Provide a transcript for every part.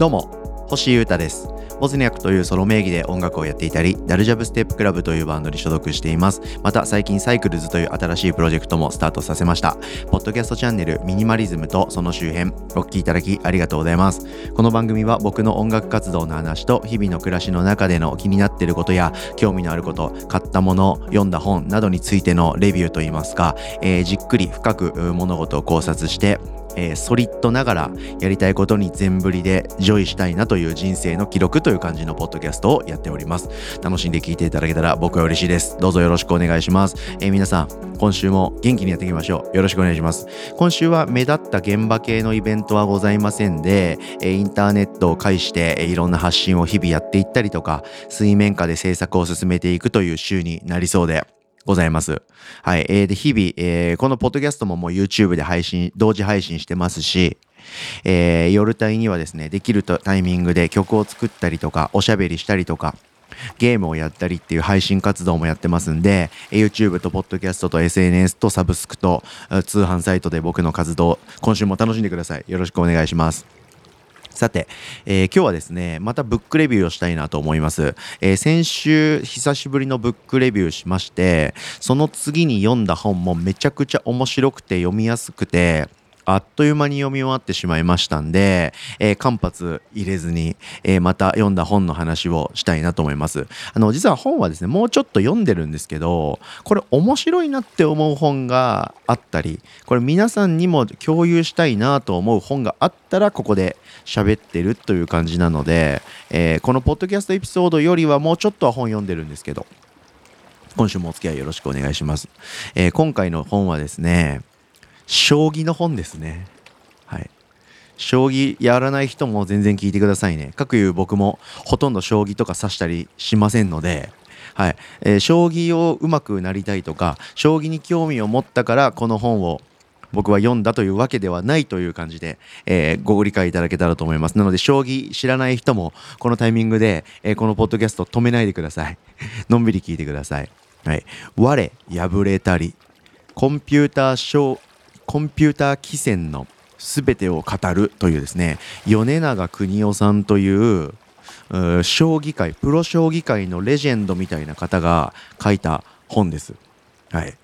どうも、星優太です。ボズニャクというソロ名義で音楽をやっていたり、ダルジャブステップクラブというバンドに所属しています。また最近サイクルズという新しいプロジェクトもスタートさせました。ポッドキャストチャンネルミニマリズムとその周辺、お聞きいただきありがとうございます。この番組は僕の音楽活動の話と、日々の暮らしの中での気になっていることや興味のあること、買ったもの、読んだ本などについてのレビューといいますか、じっくり深く物事を考察して、ソリッドながらやりたいことに全振りでジョイしたいなという人生の記録という感じのポッドキャストをやっております。楽しんで聞いていただけたら僕は嬉しいです。どうぞよろしくお願いします。皆さん、今週も元気にやっていきましょう。よろしくお願いします。今週は目立った現場系のイベントはございませんで、インターネットを介していろんな発信を日々やっていったりとか、水面下で制作を進めていくという週になりそうでございます。はい。で、日々、このポッドキャストももう YouTube で同時配信してますし、夜帯にはですね、できるタイミングで曲を作ったりとか、おしゃべりしたりとか、ゲームをやったりっていう配信活動もやってますんで、YouTube とポッドキャストと SNS とサブスクと通販サイトで僕の活動、今週も楽しんでください。よろしくお願いします。さて、今日はですね、またブックレビューをしたいなと思います。先週久しぶりのブックレビューしまして、その次に読んだ本もめちゃくちゃ面白くて読みやすくて、あっという間に読み終わってしまいましたんで、間髪入れずに、また読んだ本の話をしたいなと思います。実は本はですね、もうちょっと読んでるんですけど、これ面白いなって思う本があったり、これ皆さんにも共有したいなと思う本があったら、ここで喋ってるという感じなので、このポッドキャストエピソードよりはもうちょっとは本読んでるんですけど、今週もお付き合いよろしくお願いします。今回の本はですね、将棋の本ですね。はい。将棋やらない人も全然聞いてくださいね。かくいう僕もほとんど将棋とか指したりしませんので、はい。将棋を上手くなりたいとか、将棋に興味を持ったからこの本を僕は読んだというわけではないという感じで、ご理解いただけたらと思います。なので、将棋知らない人もこのタイミングで、このポッドキャスト止めないでください。のんびり聞いてください。はい。我敗れたり、コンピューター棋戦のすべてを語るというですね、米長邦夫さんという将棋界、プロ将棋界のレジェンドみたいな方が書いた本です。はい。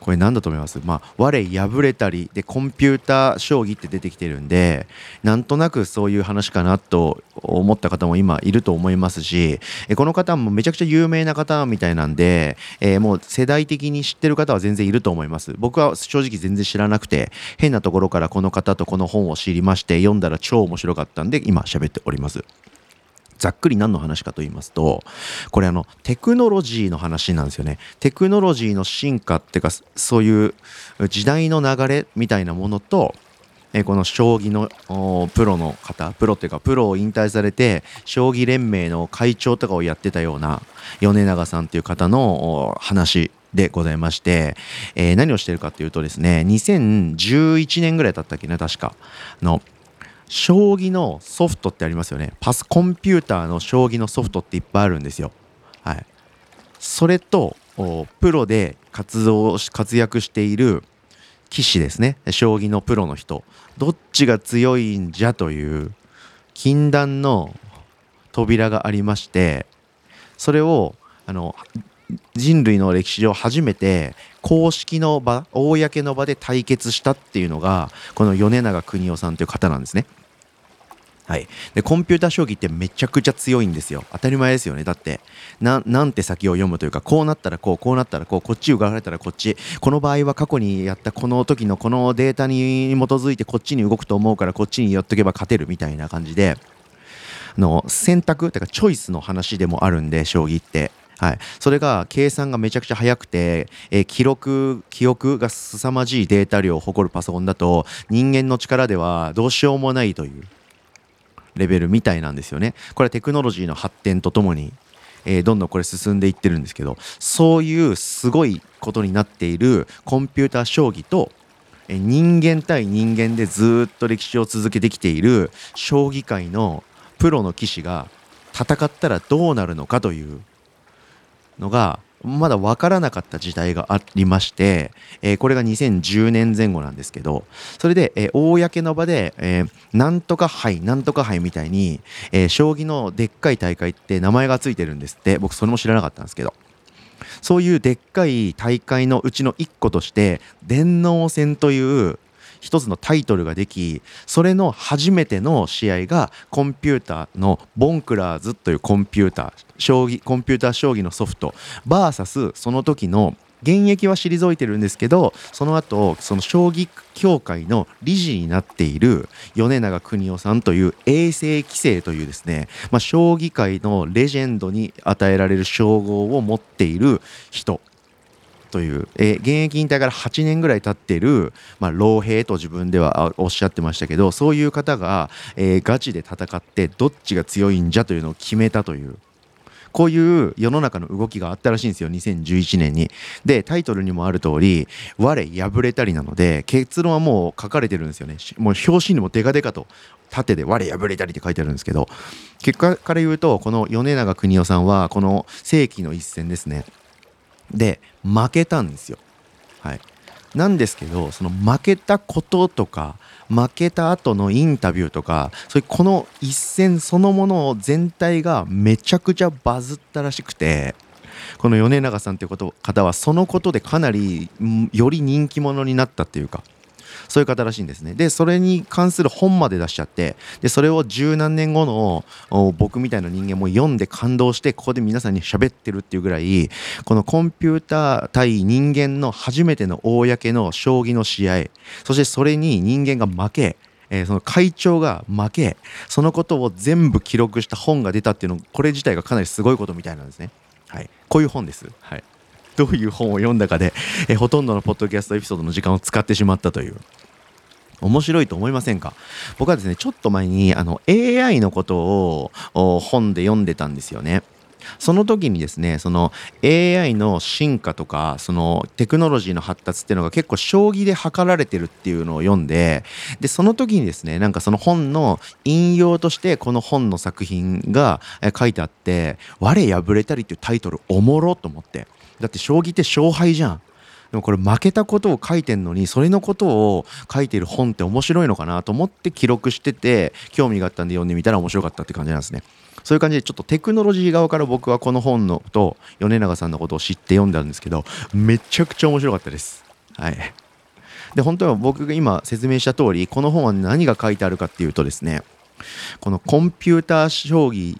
これ何だと思います？まあ、我敗れたりでコンピューター将棋って出てきてるんで、なんとなくそういう話かなと思った方も今いると思いますし、この方もめちゃくちゃ有名な方みたいなんで、もう世代的に知ってる方は全然いると思います。僕は正直全然知らなくて、変なところからこの方とこの本を知りまして、読んだら超面白かったんで今喋っております。ざっくり何の話かと言いますと、これテクノロジーの話なんですよね。テクノロジーの進化っていうか、そういう時代の流れみたいなものと、この将棋のプロの方、プロっていうかプロを引退されて将棋連盟の会長とかをやってたような米長さんっていう方の話でございまして、何をしてるかっていうとですね、2011年ぐらいだったっけね、確か将棋のソフトってありますよね。コンピューターの将棋のソフトっていっぱいあるんですよ。はい。それと、プロで活躍している棋士ですね。将棋のプロの人。どっちが強いんじゃという禁断の扉がありまして、それを、人類の歴史上初めて公式の場、公の場で対決したっていうのが、この米長邦夫さんという方なんですね。はい。で、コンピューター将棋ってめちゃくちゃ強いんですよ。当たり前ですよね。だって、なんて先を読むというか、こうなったらこう、こうなったらこう、こっち奪われたらこっち、この場合は過去にやったこの時のこのデータに基づいてこっちに動くと思うから、こっちに寄っとけば勝てるみたいな感じで、選択、だからチョイスの話でもあるんで、将棋って。はい、それが計算がめちゃくちゃ速くて、記憶が凄まじいデータ量を誇るパソコンだと、人間の力ではどうしようもないというレベルみたいなんですよね。これはテクノロジーの発展とともに、どんどんこれ進んでいってるんですけど、そういうすごいことになっているコンピューター将棋と、人間対人間でずっと歴史を続けてきている将棋界のプロの棋士が戦ったらどうなるのかというのがまだ分からなかった時代がありまして、これが2010年前後なんですけど、それで、公の場で、なんとか杯なんとか杯みたいに、将棋のでっかい大会って名前がついてるんですって。僕それも知らなかったんですけど、そういうでっかい大会のうちの一個として電脳戦という一つのタイトルができ、それの初めての試合がコンピューターのボンクラーズというコンピューター将棋のソフトバーサス、その時の現役は退いてるんですけど、その後その将棋協会の理事になっている米長邦夫さんという永世棋聖というですね、将棋界のレジェンドに与えられる称号を持っている人という、現役引退から8年ぐらい経っている、老兵と自分ではおっしゃってましたけど、そういう方が、ガチで戦ってどっちが強いんじゃというのを決めたという、こういう世の中の動きがあったらしいんですよ、2011年に。でタイトルにもある通り我敗れたりなので、結論はもう書かれてるんですよね。もう表紙にもデカデカと縦で我敗れたりって書いてあるんですけど、結果から言うとこの米長邦夫さんはこの世紀の一戦ですねで負けたんですよ。はい。なんですけど、その負けたこととか負けた後のインタビューとか、そういうこの一戦そのものを全体がめちゃくちゃバズったらしくて、この米長さんという方はそのことでかなりより人気者になったっていうか、そういう方らしいんですね。でそれに関する本まで出しちゃって、でそれを十何年後の僕みたいな人間も読んで感動して、ここで皆さんに喋ってるっていうぐらい、このコンピューター対人間の初めての公の将棋の試合、そしてそれに人間が負け、その会長が負け、そのことを全部記録した本が出たっていうの、これ自体がかなりすごいことみたいなんですね。はい、こういう本です。はい、どういう本を読んだかで、ほとんどのポッドキャストエピソードの時間を使ってしまったという。面白いと思いませんか？僕はですね、ちょっと前にAI のことを本で読んでたんですよね。その時にですね、その AI の進化とか、そのテクノロジーの発達っていうのが結構将棋で測られてるっていうのを読んで、でその時にですね、なんかその本の引用としてこの本の作品が書いてあって、我敗れたりっていうタイトルおもろと思って。だって将棋って勝敗じゃん。でもこれ負けたことを書いてんのに、それのことを書いてる本って面白いのかなと思って記録してて、興味があったんで読んでみたら面白かったって感じなんですね。そういう感じでちょっとテクノロジー側から僕はこの本のと米長さんのことを知って読んだんですけど、めちゃくちゃ面白かったです。はい。で本当は僕が今説明した通り、この本は何が書いてあるかっていうとですね、このコンピューター将棋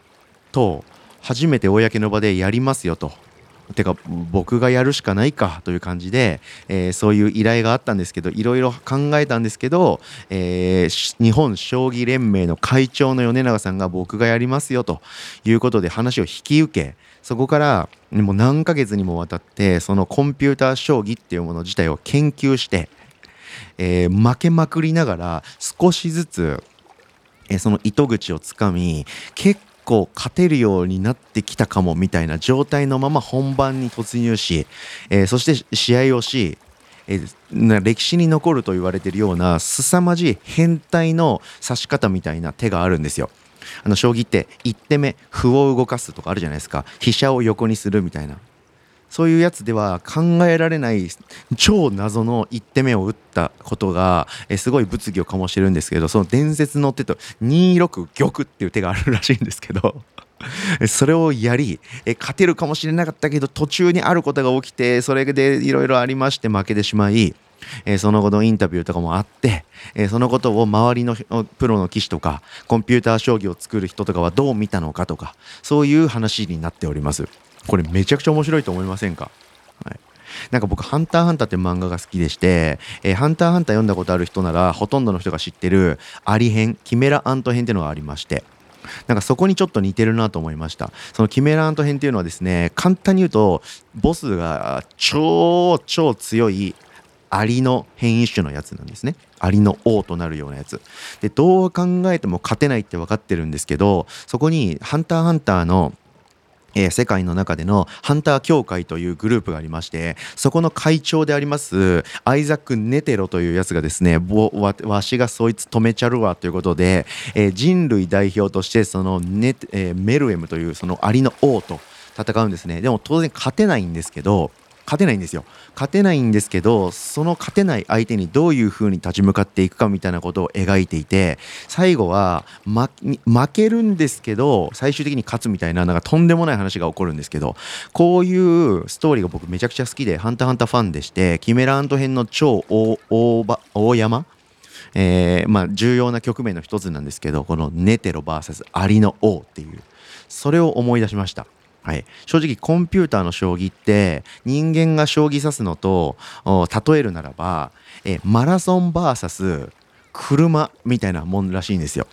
と初めて公の場でやりますよと、てか僕がやるしかないかという感じで、そういう依頼があったんですけど、いろいろ考えたんですけど、日本将棋連盟の会長の米長さんが僕がやりますよということで話を引き受け、そこからもう何ヶ月にもわたってそのコンピューター将棋っていうもの自体を研究して、負けまくりながら少しずつ、その糸口をつかみ、結構勝てるようになってきたかもみたいな状態のまま本番に突入し、そして試合をし、歴史に残ると言われているような凄まじい変態の指し方みたいな手があるんですよ。将棋って1手目歩を動かすとかあるじゃないですか。飛車を横にするみたいな、そういうやつでは考えられない超謎の1手目を打ったことがすごい物議を醸してるんですけど、その伝説の手と26玉っていう手があるらしいんですけどそれをやり、勝てるかもしれなかったけど、途中にあることが起きて、それでいろいろありまして負けてしまい、その後のインタビューとかもあって、そのことを周りのプロの棋士とかコンピューター将棋を作る人とかはどう見たのかとか、そういう話になっております。これめちゃくちゃ面白いと思いませんか？はい、なんか僕ハンターハンターって漫画が好きでして、ハンターハンター読んだことある人ならほとんどの人が知ってるアリ編、キメラアント編っていうのがありまして、なんかそこにちょっと似てるなと思いました。そのキメラアント編っていうのはですね、簡単に言うとボスが超強いアリの変異種のやつなんですね。アリの王となるようなやつで、どう考えても勝てないって分かってるんですけど、そこにハンターハンターの世界の中でのハンター協会というグループがありまして、そこの会長でありますアイザック・ネテロというやつがですね、わしがそいつ止めちゃるわということで、人類代表としてそのメルエムというそのアリの王と戦うんですね。でも当然勝てないんですけど、その勝てない相手にどういう風に立ち向かっていくかみたいなことを描いていて、最後は負けるんですけど最終的に勝つみたいな、なんかとんでもない話が起こるんですけど、こういうストーリーが僕めちゃくちゃ好きで、ハンターハンターファンでして、キメラアント編の超大山、重要な局面の一つなんですけど、このネテロ VS アリの王っていう、それを思い出しました。はい、正直コンピューターの将棋って人間が将棋指すのと例えるならばマラソン VS 車みたいなもんらしいんですよ。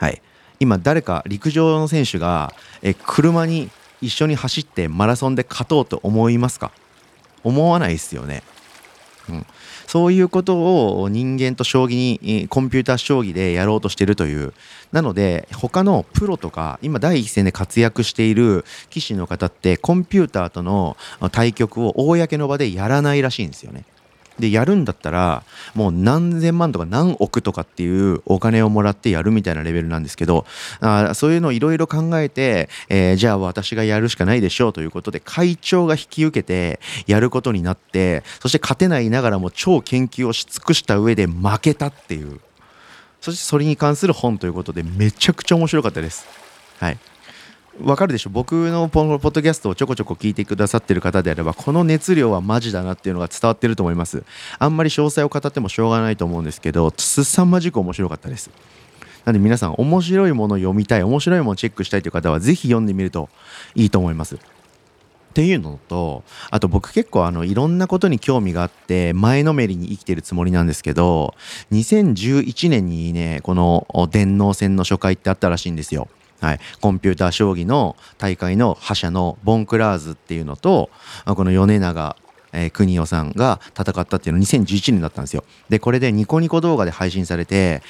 はい、今誰か陸上の選手が車に一緒に走ってマラソンで勝とうと思いますか？思わないですよね。うん、そういうことを人間と将棋にコンピューター将棋でやろうとしてるという。なので他のプロとか今第一線で活躍している棋士の方ってコンピューターとの対局を公の場でやらないらしいんですよね。でやるんだったらもう何千万とか何億とかっていうお金をもらってやるみたいなレベルなんですけど、そういうのをいろいろ考えて、じゃあ私がやるしかないでしょうということで会長が引き受けてやることになって、そして勝てないながらも超研究をし尽くした上で負けたっていう、そしてそれに関する本ということでめちゃくちゃ面白かったです。はい、わかるでしょ。僕のポッドキャストをちょこちょこ聞いてくださってる方であれば、この熱量はマジだなっていうのが伝わってると思います。あんまり詳細を語ってもしょうがないと思うんですけど、すさまじく面白かったです。なので皆さん、面白いものを読みたい、面白いものをチェックしたいという方はぜひ読んでみるといいと思いますっていうのと、あと僕結構いろんなことに興味があって前のめりに生きてるつもりなんですけど、2011年にね、この電脳戦の初回ってあったらしいんですよ。はい、コンピューター将棋の大会の覇者のボンクラーズっていうのと、この米長邦夫さんが戦ったっていうの2011年だったんですよ。でこれでニコニコ動画で配信されて、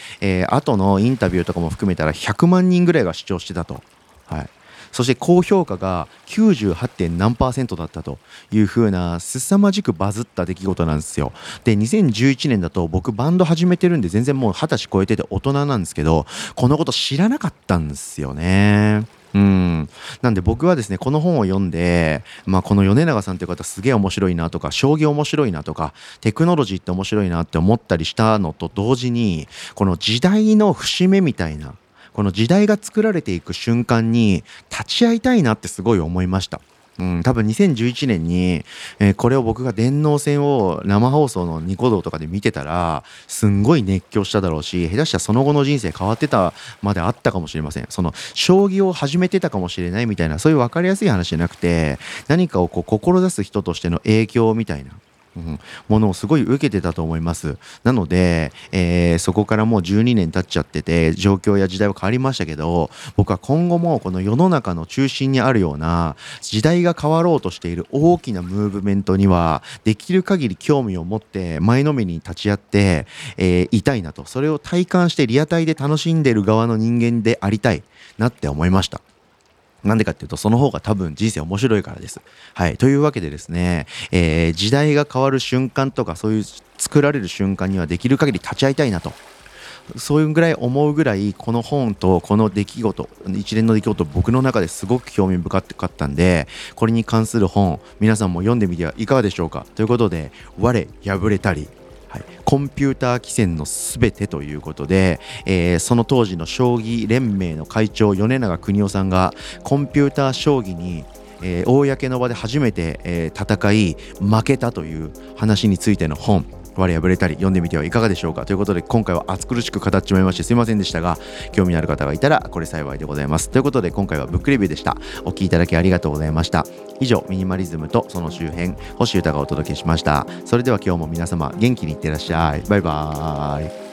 後のインタビューとかも含めたら100万人ぐらいが視聴してたと。はい、そして高評価が 98. 何%だったというふうな凄まじくバズった出来事なんですよ。で2011年だと僕バンド始めてるんで全然もう20歳超えてて大人なんですけど、このこと知らなかったんですよね。なんで僕はですね、この本を読んで、この米長さんという方すげえ面白いなとか、将棋面白いなとか、テクノロジーって面白いなって思ったりしたのと同時に、この時代の節目みたいな、この時代が作られていく瞬間に立ち会いたいなってすごい思いました。多分2011年に、これを僕が電脳戦を生放送のニコ動とかで見てたらすんごい熱狂しただろうし、下手したらその後の人生変わってたまであったかもしれません。その将棋を始めてたかもしれないみたいな、そういう分かりやすい話じゃなくて、何かをこう志す人としての影響みたいなものをすごい受けてたと思います。なので、そこからもう12年経っちゃってて状況や時代は変わりましたけど、僕は今後もこの世の中の中心にあるような時代が変わろうとしている大きなムーブメントにはできる限り興味を持って前のめりに立ち会って、いたいなと、それを体感してリアタイで楽しんでる側の人間でありたいなって思いました。なんでかっていうと、その方が多分人生面白いからです。はい、というわけでですね、時代が変わる瞬間とかそういう作られる瞬間にはできる限り立ち会いたいなと、そういうぐらい思うぐらい、この本とこの出来事、一連の出来事、僕の中ですごく興味深かったんで、これに関する本皆さんも読んでみてはいかがでしょうかということで、我破れたり、コンピューター棋戦のすべてということで、その当時の将棋連盟の会長米長邦夫さんがコンピューター将棋に、公の場で初めて、戦い負けたという話についての本、我破れたり読んでみてはいかがでしょうかということで、今回は暑苦しく語ってしまいましてすいませんでしたが、興味のある方がいたらこれ幸いでございますということで、今回はブックレビューでした。お聞きいただきありがとうございました。以上、ミニマリズムとその周辺、星歌がお届けしました。それでは今日も皆様元気にいってらっしゃい。バイバーイ。